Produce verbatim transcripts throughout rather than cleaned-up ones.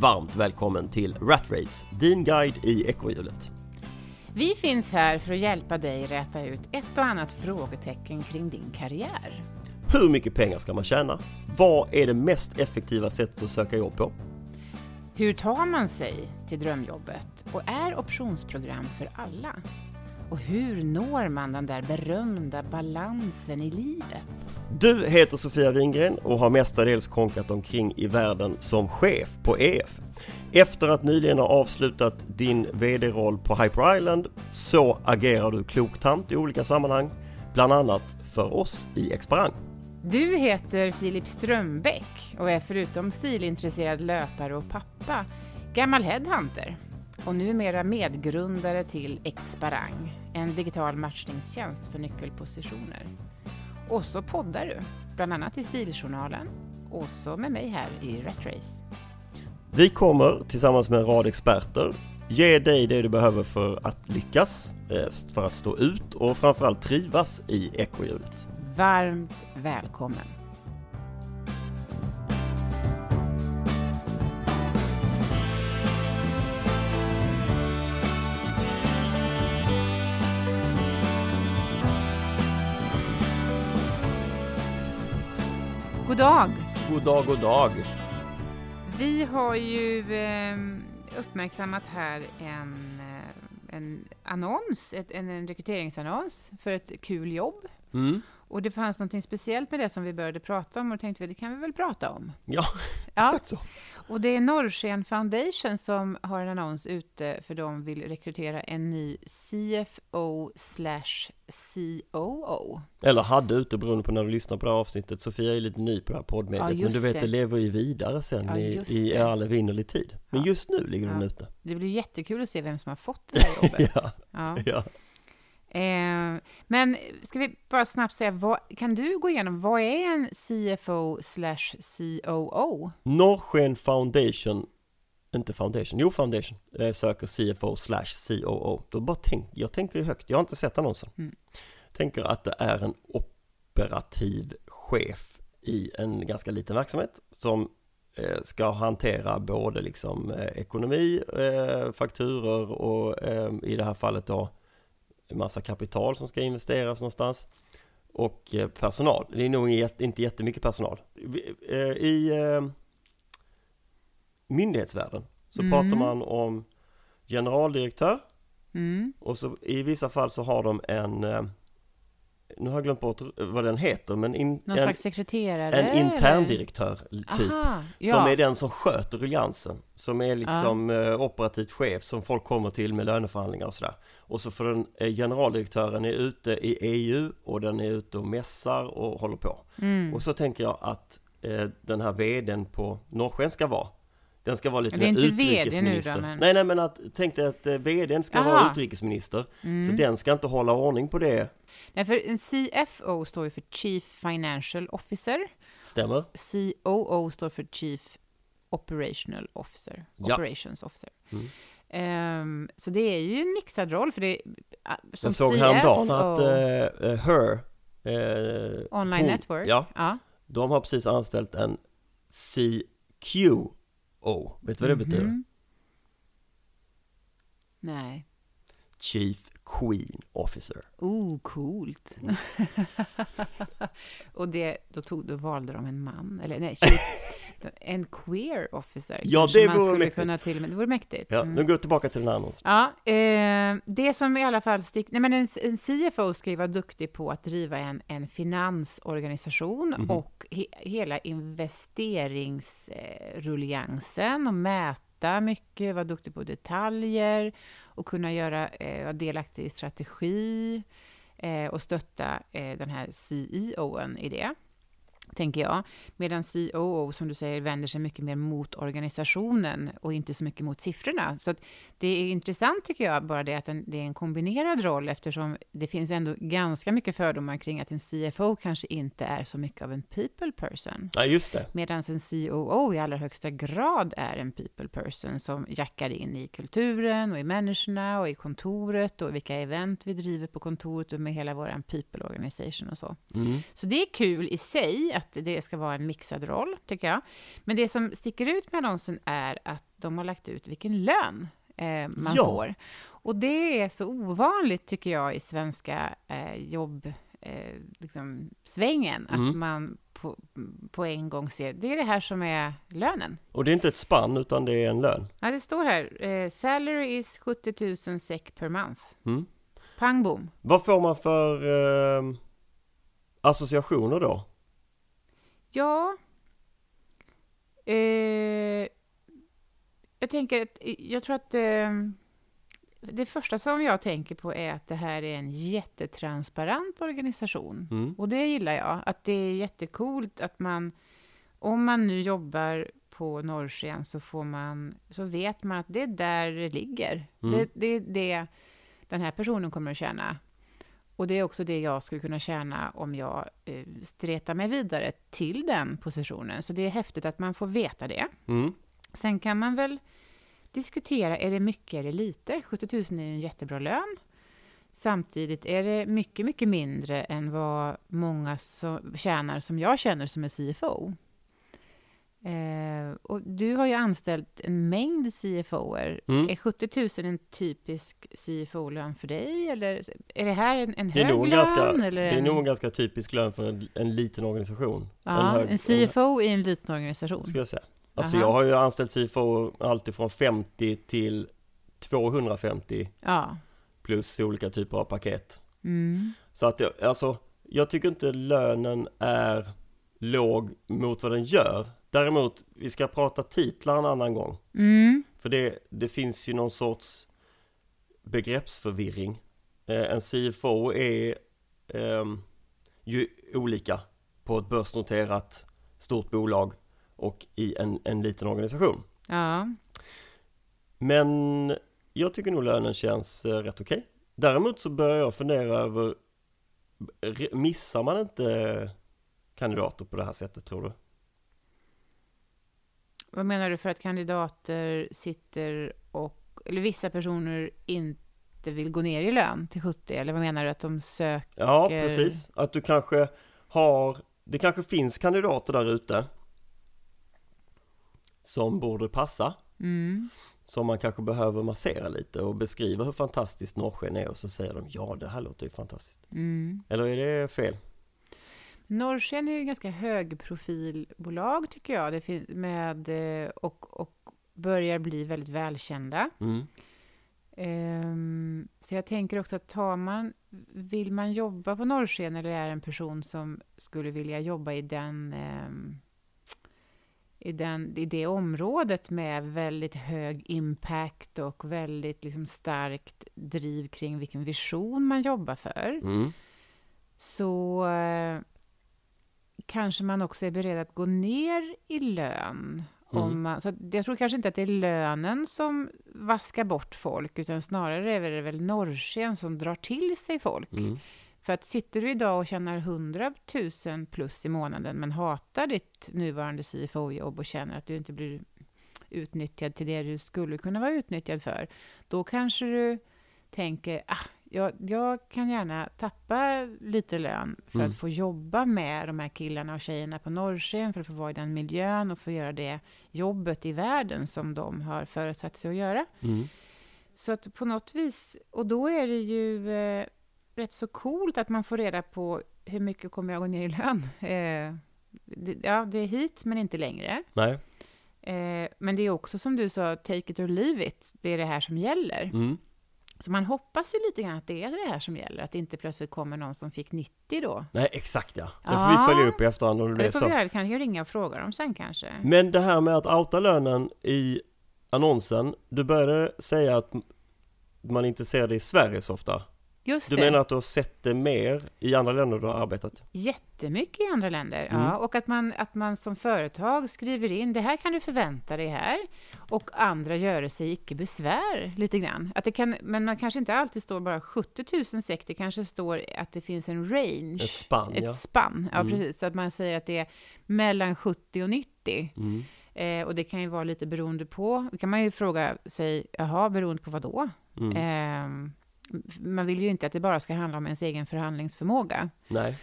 varmt välkommen till Rat Race, din guide i ekohjulet. Vi finns här för att hjälpa dig rätta ut ett och annat frågetecken kring din karriär. Hur mycket pengar ska man tjäna? Vad är det mest effektiva sättet att söka jobb på? Hur tar man sig till drömjobbet och är optionsprogram för alla? Och hur når man den där berömda balansen i livet? Du heter Sofia Wingren och har mestadels konkat omkring i världen som chef på E F. Efter att nyligen ha avslutat din vd-roll på Hyper Island så agerar du kloktant i olika sammanhang, bland annat för oss i Exparang. Du heter Filip Strömbäck och är förutom stilintresserad löpare och pappa gammal headhunter och numera medgrundare till Exparang, en digital matchningstjänst för nyckelpositioner. Och så poddar du, bland annat i Stiljournalen och så med mig här i Retrace. Vi kommer tillsammans med en rad experter ge dig det du behöver för att lyckas, för att stå ut och framförallt trivas i ekohjulet. Varmt välkommen! God dag! God dag, god dag! Vi har ju eh, uppmärksammat här en, en annons, ett, en, en rekryteringsannons för ett kul jobb. Mm. Och det fanns något speciellt med det som vi började prata om och tänkte vi, det kan vi väl prata om. Ja, ja. Exakt så. Och det är Norrsken Foundation som har en annons ute för de vill rekrytera en ny C F O slash C O O. Eller hade ute, beroende på när du lyssnar på det här avsnittet. Sofia är lite ny på det här poddmediet, ja, men du vet det, det lever ju vidare sen ja, i, i all evinnerlig tid. Men just nu ligger ja. den ute. Det blir jättekul att se vem som har fått det här jobbet. ja, ja. ja. Eh, men ska vi bara snabbt säga, vad, kan du gå igenom, vad är en C F O slash C O O? Norrsken Foundation, inte Foundation, jo Foundation, eh, söker C F O slash C O O. Då bara tänk, jag tänker ju högt, jag har inte sett annonsen. Mm. Tänker att det är en operativ chef i en ganska liten verksamhet som eh, ska hantera både liksom, eh, ekonomi, eh, fakturor och eh, i det här fallet då en massa kapital som ska investeras någonstans och personal. Det är nog inte jättemycket personal. I myndighetsvärlden så mm. pratar man om generaldirektör mm. och så i vissa fall så har de en, nu har jag glömt bort vad den heter, men in, någon en, slags sekreterare, en interndirektör typ. Aha, ja. Som är den som sköter ruljangsen, som är liksom ja. operativt chef som folk kommer till med löneförhandlingar och sådär. Och så för den generaldirektören är ute i E U och den är ute och mässar och håller på. Mm. Och så tänker jag att eh, den här vdn på Norrsken ska vara. Den ska vara lite mer utrikesminister. Då, men... Nej, nej, men att, tänk dig att eh, vdn ska Aha. vara utrikesminister. Mm. Så den ska inte hålla ordning på det. Nej, för en C F O står ju för Chief Financial Officer. Stämmer. C O O står för Chief Operational Officer. Ja. Operations Officer. Mm. Um, så det är ju en mixad roll för det som jag såg häromdagen att uh, Her uh, Online hon, Network ja, ja. de har precis anställt en C Q O. Vet du vad det mm-hmm. betyder? Nej. Chief Queen Officer. Oh, coolt. Mm. Och det, då, tog, då valde de en man. Eller nej, chief, en queer officer. Ja, det vore mäktigt. Till, men det vore mäktigt. Mm. Ja, nu går jag tillbaka till den här annonsen. Ja, eh, det som i alla fall stick... Nej, men en, en C F O ska ju vara duktig på att driva en, en finansorganisation mm. och he, hela investeringsruljansen eh, och mäta mycket, vara duktig på detaljer och kunna göra eh, delaktig i strategi eh, och stötta eh, den här C E O:en i det, tänker jag. Medan C O O, som du säger, vänder sig mycket mer mot organisationen och inte så mycket mot siffrorna. Så att det är intressant tycker jag, bara det att en, det är en kombinerad roll, eftersom det finns ändå ganska mycket fördomar kring att en C F O kanske inte är så mycket av en people person. Ja, just det. Medan en C O O i allra högsta grad är en people person som jackar in i kulturen och i människorna och i kontoret och vilka event vi driver på kontoret och med hela vår people organisation och så. Mm. Så det är kul i sig att det ska vara en mixad roll, tycker jag. Men det som sticker ut med annonsen är att de har lagt ut vilken lön eh, man ja. får. Och det är så ovanligt, tycker jag, i svenska eh, jobb eh, liksom, svängen att mm. man på, på en gång ser, det är det här som är lönen. Och det är inte ett spann utan det är en lön. Ja, det står här. Eh, salary is sjuttio tusen SEK per month. Mm. Pang boom. Vad får man för eh, associationer då? Ja. Eh, jag tänker att, jag tror att eh, det första som jag tänker på är att det här är en jättetransparent organisation. Mm. Och det gillar jag. Att det är jättekult att man, om man nu jobbar på Norrsken så får man, så vet man att det är där det ligger. Mm. Det är det, det den här personen kommer att tjäna. Och det är också det jag skulle kunna tjäna om jag eh, stretar mig vidare till den positionen. Så det är häftigt att man får veta det. Mm. Sen kan man väl diskutera, är det mycket eller lite? sjuttio tusen är ju en jättebra lön. Samtidigt är det mycket, mycket mindre än vad många som tjänar som jag känner som är C F O. Eh, och du har ju anställt en mängd C F O:er. Mm. Är sjuttio tusen en typisk C F O-lön för dig? Eller är det här en, en hög lön? En ganska, eller det är en... nog en ganska typisk lön för en, en liten organisation. Ja, en, hög, en C F O en, i en liten organisation. Ska jag säga. Alltså jag har ju anställt C F O allt från femtio till tvåhundrafemtio ja. Plus olika typer av paket. Mm. Så att jag, alltså, jag tycker inte lönen är låg mot vad den gör. Däremot, vi ska prata titlar en annan gång. Mm. För det, det finns ju någon sorts begreppsförvirring. Eh, en C F O är eh, ju olika på ett börsnoterat stort bolag och i en, en liten organisation. Ja. Men jag tycker nog lönen känns eh, rätt okej. Däremot så börjar jag fundera över, missar man inte kandidater på det här sättet, tror du? Vad menar du, för att kandidater sitter och, eller vissa personer inte vill gå ner i lön till sjuttio, eller vad menar du att de söker? Ja, precis. Att du kanske har, det kanske finns kandidater där ute som borde passa. Mm. Som man kanske behöver massera lite och beskriva hur fantastiskt Norrsken är, och så säger de, ja, det här låter ju fantastiskt. Mm. Eller är det fel? Norrsken är ju ganska högprofilbolag, tycker jag. Det finns med och, och börjar bli väldigt välkända. Mm. Um, så jag tänker också att tar man, vill man jobba på Norrsken, eller är det en person som skulle vilja jobba i den um, i den i det området med väldigt hög impact och väldigt liksom starkt driv kring vilken vision man jobbar för. Mm. Så eh, kanske man också är beredd att gå ner i lön. Mm. Om man, så jag tror kanske inte att det är lönen som vaskar bort folk, utan snarare är det väl Norrsken som drar till sig folk. Mm. För att sitter du idag och tjänar hundratusen plus i månaden, men hatar ditt nuvarande C F O-jobb och känner att du inte blir utnyttjad till det du skulle kunna vara utnyttjad för, då kanske du tänker, ah, Jag, jag kan gärna tappa lite lön för mm. att få jobba med de här killarna och tjejerna på Norrsken, för att få vara i den miljön och få göra det jobbet i världen som de har förutsatt sig att göra. Mm. Så att på något vis, och då är det ju eh, rätt så coolt att man får reda på hur mycket kommer jag gå ner i lön. Eh, det, ja, det är hit men inte längre. Nej. Eh, men det är också som du sa, take it or leave it. Det är det här som gäller. Mm. Så man hoppas ju lite grann att det är det här som gäller. Att det inte plötsligt kommer någon som fick nittio då. Nej, exakt ja. Det får ja, vi följa upp i efterhand. Om det, det får så. Vi göra. Vi kan ju ringa och fråga dem sen kanske. Men det här med att outa lönen i annonsen. Du började säga att man inte ser det i Sverige så ofta. Just det. Du menar att du har sett det mer i andra länder du har arbetat? Jättemycket i andra länder. Mm. Ja. Och att man, att man som företag skriver in, det här kan du förvänta dig här. Och andra gör sig icke besvär lite grann. Att det kan, men man kanske inte alltid står bara sjuttio tusen SEK. Det kanske står att det finns en range. Ett spann. Ett ja. spann. Ja, mm. precis. Så att man säger att det är mellan sjuttio och nittio. Mm. Eh, och det kan ju vara lite beroende på. Då kan man ju fråga sig, jaha, beroende på vad då? Mm. Eh, man vill ju inte att det bara ska handla om ens egen förhandlingsförmåga. Nej.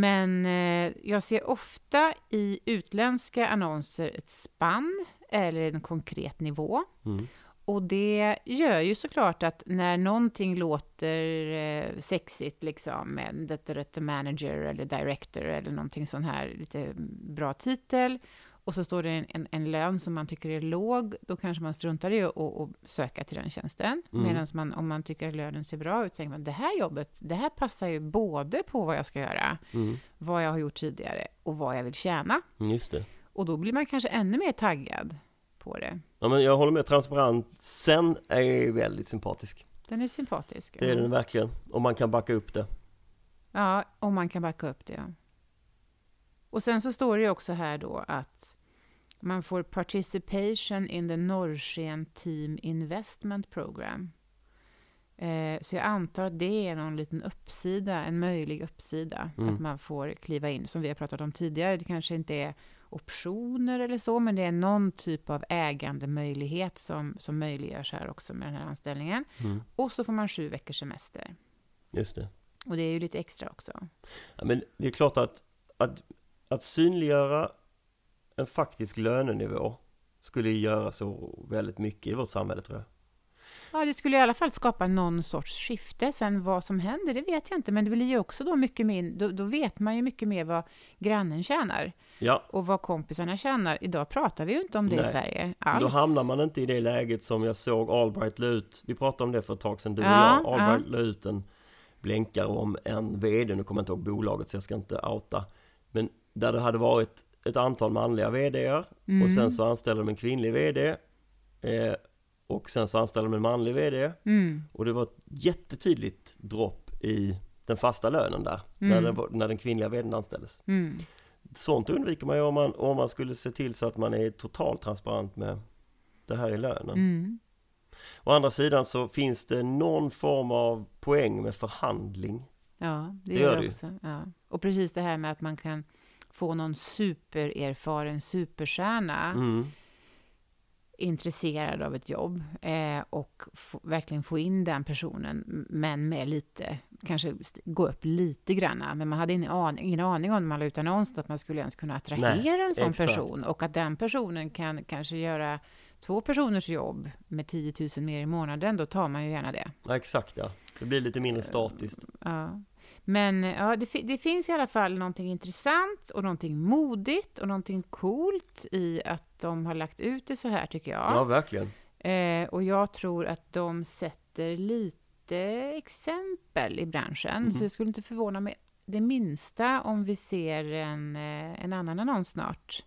Men eh, jag ser ofta i utländska annonser ett spann eller en konkret nivå. Mm. Och det gör ju såklart att när någonting låter eh, sexigt, liksom det manager eller director eller någonting sån här lite bra titel, och så står det en, en, en lön som man tycker är låg, då kanske man struntar i att och, och söka till den tjänsten. Mm. Medan man, om man tycker att lönen ser bra ut, tänker man det här jobbet, det här passar ju både på vad jag ska göra, mm. vad jag har gjort tidigare och vad jag vill tjäna. Just det. Och då blir man kanske ännu mer taggad på det. Ja, men jag håller med, transparensen är väldigt sympatisk. Den är sympatisk. Det är den verkligen, om man kan backa upp det. Ja, om man kan backa upp det, ja. Och sen så står det ju också här då att man får participation in the Norrsken Team Investment Program. Eh, så jag antar att det är någon liten uppsida, en möjlig uppsida. Mm. Att man får kliva in, som vi har pratat om tidigare. Det kanske inte är optioner eller så, men det är någon typ av ägandemöjlighet som, som möjliggörs här också med den här anställningen. Mm. Och så får man sju veckors semester. Just det. Och det är ju lite extra också. Ja, men det är klart att, att, att synliggöra en faktisk lönenivå skulle göra så väldigt mycket i vårt samhälle, tror jag. Ja, det skulle i alla fall skapa någon sorts skifte. Sen vad som händer, det vet jag inte. Men det blir ju också då mycket mer, då, då vet man ju mycket mer vad grannen tjänar. Ja. Och vad kompisarna tjänar. Idag pratar vi ju inte om det. Nej. I Sverige alls. Då hamnar man inte i det läget som jag såg Albright la ut. Vi pratade om det för ett tag sedan, du och ja, jag. Albright ja. la ut en blänkare om en vd. Nu kommer jag inte ihåg bolaget så jag ska inte outa. Men där det hade varit ett antal manliga vd:ar, mm. och sen så anställde de en kvinnlig vd eh, och sen så anställde de en manlig vd, mm. och det var ett jättetydligt dropp i den fasta lönen där, mm. när, den, när den kvinnliga vd:n anställdes. Mm. Sånt undviker man ju om man, om man skulle se till så att man är totalt transparent med det här i lönen. Mm. Å andra sidan så finns det någon form av poäng med förhandling. Ja, det, det gör det också. Ja. Och precis det här med att man kan få någon supererfaren superstjärna, mm. intresserad av ett jobb eh, och f- verkligen få in den personen, men med lite, kanske st- gå upp lite granna, men man hade ingen aning, ingen aning om man la ut annons att man skulle ens kunna attrahera. Nej, en sån exakt. person, och att den personen kan kanske göra två personers jobb med tio tusen mer i månaden, då tar man ju gärna det. Ja, exakt, ja. Det blir lite mindre statiskt. Ja. Men ja, det, det finns i alla fall någonting intressant och någonting modigt och någonting coolt i att de har lagt ut det så här, tycker jag. Ja, verkligen. Eh, och jag tror att de sätter lite exempel i branschen. Mm. Så jag skulle inte förvåna mig det minsta om vi ser en, en annan annons snart.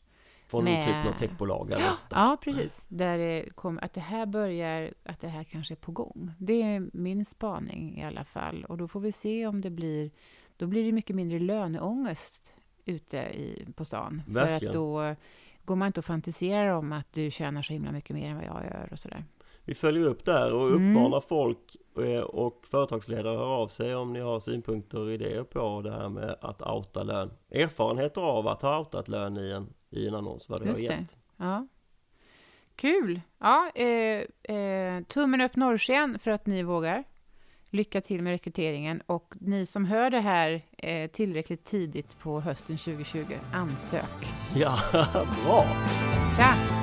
Från med... typ något techbolag eller så. Ja, precis. Där det kom, att det här börjar, att det här kanske är på gång. Det är min spaning i alla fall. Och då får vi se om det blir, då blir det mycket mindre löneångest ute i, på stan. Verkligen. För att då går man inte och fantiserar om att du tjänar så himla mycket mer än vad jag gör och sådär. Vi följer upp där och uppmanar mm. folk och företagsledare hör av sig om ni har synpunkter och idéer på det här med att outa lön. Erfarenheter av att ha outat lön i en i en annons, vad det just har gett. Det. Ja. Kul! Ja, eh, eh, tummen upp Norrsken för att ni vågar. Lycka till med rekryteringen, och ni som hör det här eh, tillräckligt tidigt på hösten tjugohundratjugo, ansök. Ja, bra! Tja!